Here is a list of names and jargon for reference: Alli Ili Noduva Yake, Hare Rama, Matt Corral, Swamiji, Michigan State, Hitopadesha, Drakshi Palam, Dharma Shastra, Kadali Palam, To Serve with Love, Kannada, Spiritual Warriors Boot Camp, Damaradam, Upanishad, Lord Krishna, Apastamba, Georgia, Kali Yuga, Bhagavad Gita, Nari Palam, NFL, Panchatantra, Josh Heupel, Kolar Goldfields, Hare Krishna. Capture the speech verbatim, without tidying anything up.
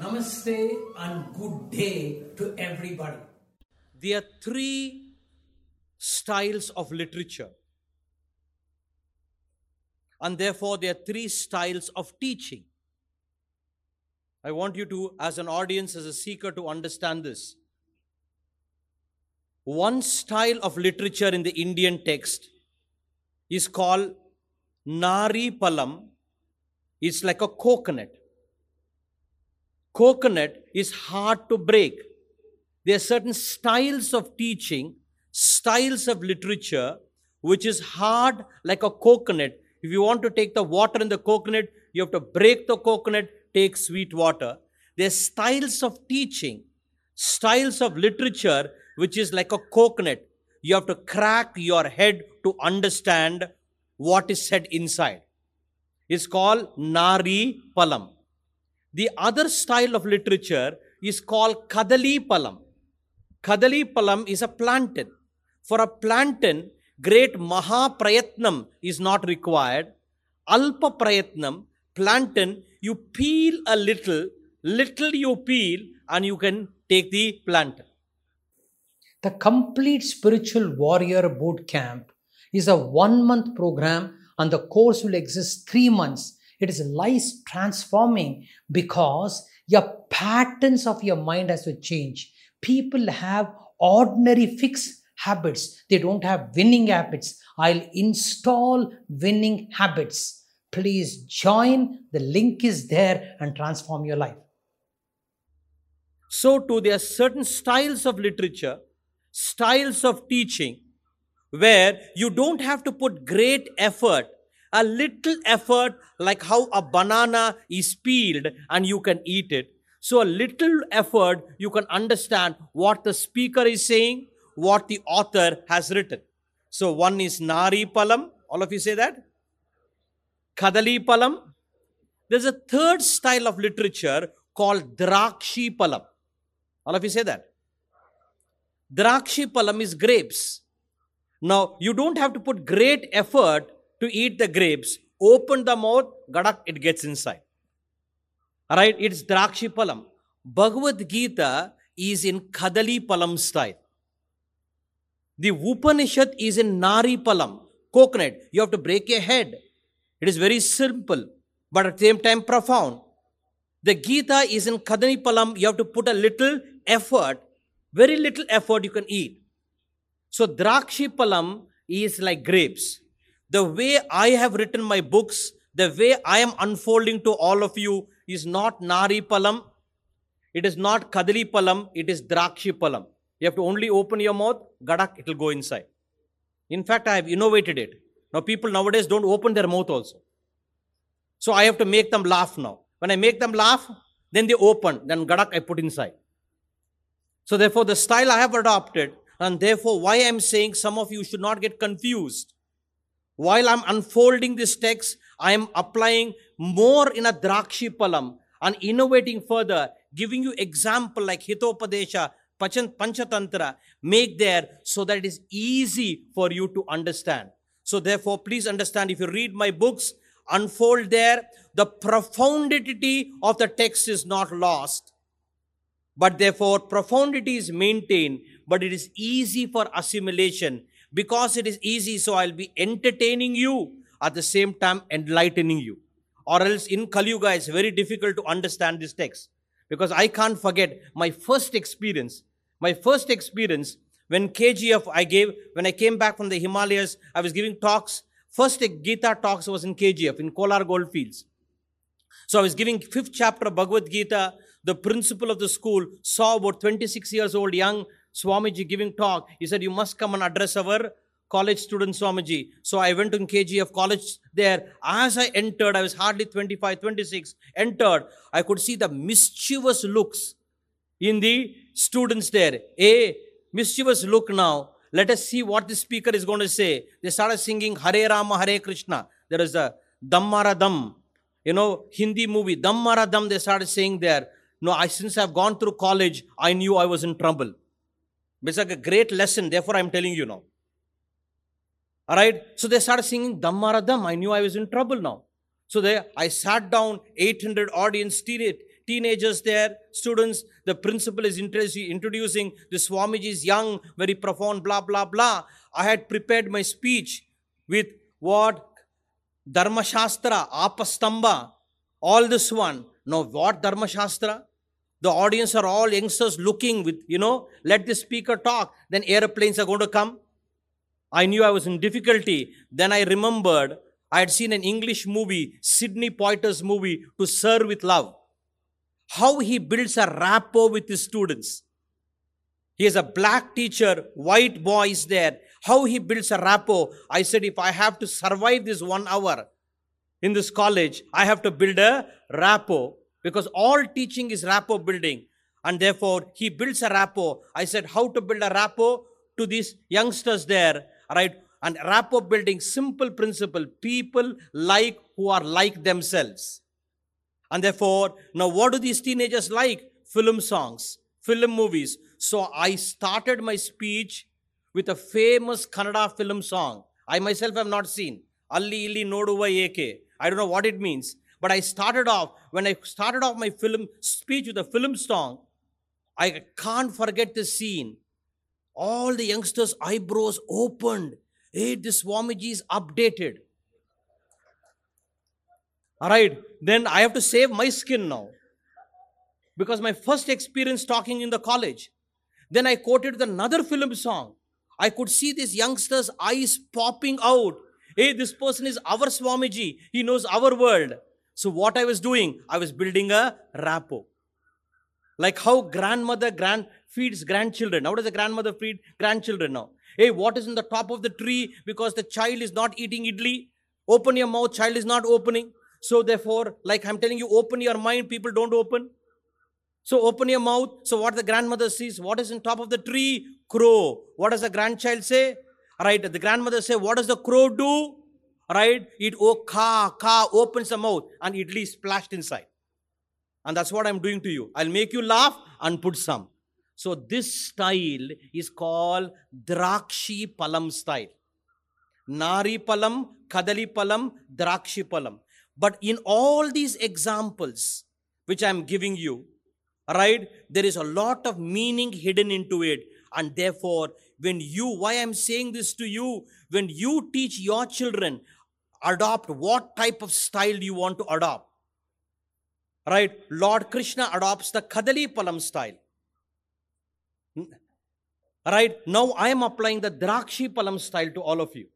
Namaste and good day to everybody. There are three styles of literature, and therefore there are three styles of teaching. I want you to, as an audience, as a seeker, to understand this. One style of literature in the Indian text is called Nari Palam. It's like a coconut. Coconut is hard to break. There are certain styles of teaching, styles of literature, which is hard like a coconut. If you want to take the water in the coconut, you have to break the coconut, take sweet water. There are styles of teaching, styles of literature, which is like a coconut. You have to crack your head to understand what is said inside. It's called Nari Palam. The other style of literature is called Kadali Palam. Kadali Palam is a plantain. For a plantain, great Maha Prayatnam is not required. Alpa Prayatnam, plantain, you peel a little, little you peel, and you can take the plantain. The Complete Spiritual Warrior Boot Camp is a one-month program, and the course will exist three months. It is life-transforming because your patterns of your mind has to change. People have ordinary fixed habits. They don't have winning habits. I'll install winning habits. Please join. The link is there, and transform your life. So too, there are certain styles of literature, styles of teaching, where you don't have to put great effort. A little effort, like how a banana is peeled and you can eat it. So a little effort, you can understand what the speaker is saying, what the author has written. So one is Nari Palam. All of you say that? Kadali Palam. There's a third style of literature called Drakshi Palam. All of you say that? Drakshi Palam is grapes. Now, you don't have to put great effort to eat the grapes. Open the mouth, gadak, it gets inside. Alright, it's Drakshi Palam. Bhagavad Gita is in Kadali Palam style. The Upanishad is in Nari Palam, coconut. You have to break your head. It is very simple, but at the same time profound. The Gita is in Kadali Palam. You have to put a little effort, very little effort you can eat. So Drakshi Palam is like grapes. The way I have written my books, the way I am unfolding to all of you is not Nari Palam. It is not Kadali Palam. It is Drakshi Palam. You have to only open your mouth, gadak, it will go inside. In fact, I have innovated it. Now people nowadays don't open their mouth also. So I have to make them laugh now. When I make them laugh, then they open. Then gadak, I put inside. So therefore, the style I have adopted, and therefore why I am saying some of you should not get confused. While I'm unfolding this text, I'm applying more in a Drakshi Palam and innovating further, giving you example like Hitopadesha, Panchatantra, make there so that it is easy for you to understand. So therefore, please understand, if you read my books, unfold there, the profundity of the text is not lost. But therefore, profundity is maintained, but it is easy for assimilation. Because it is easy, so I'll be entertaining you, at the same time enlightening you. Or else in Kali Yuga, it's very difficult to understand this text. Because I can't forget my first experience. My first experience, when K G F I gave, when I came back from the Himalayas, I was giving talks. First Gita talks was in K G F, in Kolar Goldfields. So I was giving fifth chapter of Bhagavad Gita. The principal of the school saw about twenty-six years old young Swamiji giving talk. He said, you must come and address our college student, Swamiji. So I went to K G F college there. As I entered, I was hardly twenty-five, twenty-six, entered. I could see the mischievous looks in the students there. A mischievous look now. Let us see what the speaker is going to say. They started singing Hare Rama, Hare Krishna. There is the Damaradam, you know, Hindi movie. Damaradam, they started saying there. No, I since I've gone through college, I knew I was in trouble. It's like a great lesson, therefore I'm telling you now. Alright, so they started singing Dhammaradam. I knew I was in trouble now. So there, I sat down, eight hundred audience, teenagers there, students, the principal is introducing, the Swamiji is young, very profound, blah, blah, blah. I had prepared my speech with what? Dharma Shastra, Apastamba, all this one. Now what Dharma Shastra? The audience are all youngsters looking with, you know, let the speaker talk. Then airplanes are going to come. I knew I was in difficulty. Then I remembered I had seen an English movie, Sidney Poitier's movie, To Serve with Love. How he builds a rapport with his students. He is a black teacher, white boy is there. How he builds a rapport. I said, if I have to survive this one hour in this college, I have to build a rapport. Because all teaching is rapport building. And therefore, he builds a rapport. I said, how to build a rapport to these youngsters there, right? And rapport building, simple principle. People like who are like themselves. And therefore, now what do these teenagers like? Film songs, film movies. So I started my speech with a famous Kannada film song. I myself have not seen. Alli Ili Noduva Yake. I don't know what it means. But I started off, when I started off my film speech with a film song, I can't forget the scene. All the youngsters' eyebrows opened. Hey, this Swamiji is updated. All right, then I have to save my skin now. Because my first experience talking in the college. Then I quoted another film song. I could see these youngsters' eyes popping out. Hey, this person is our Swamiji. He knows our world. So what I was doing, I was building a rapport. Like how grandmother grand feeds grandchildren. How does the grandmother feed grandchildren now? Hey, what is in the top of the tree? Because the child is not eating idli. Open your mouth, child is not opening. So therefore, like I'm telling you, open your mind, people don't open. So open your mouth. So what the grandmother sees, what is in top of the tree? Crow. What does the grandchild say? Right, the grandmother say, what does the crow do? Right? It oh ka ka opens the mouth and idli splashed inside. And that's what I'm doing to you. I'll make you laugh and put some. So this style is called Drakshi Palam style. Nari Palam, Kadali Palam, Drakshi Palam. But in all these examples which I'm giving you, right, there is a lot of meaning hidden into it. And therefore, when you, why I'm saying this to you, when you teach your children, adopt what type of style you want to adopt. Right? Lord Krishna adopts the Kadali Palam style. Right? Now I am applying the Drakshi Palam style to all of you.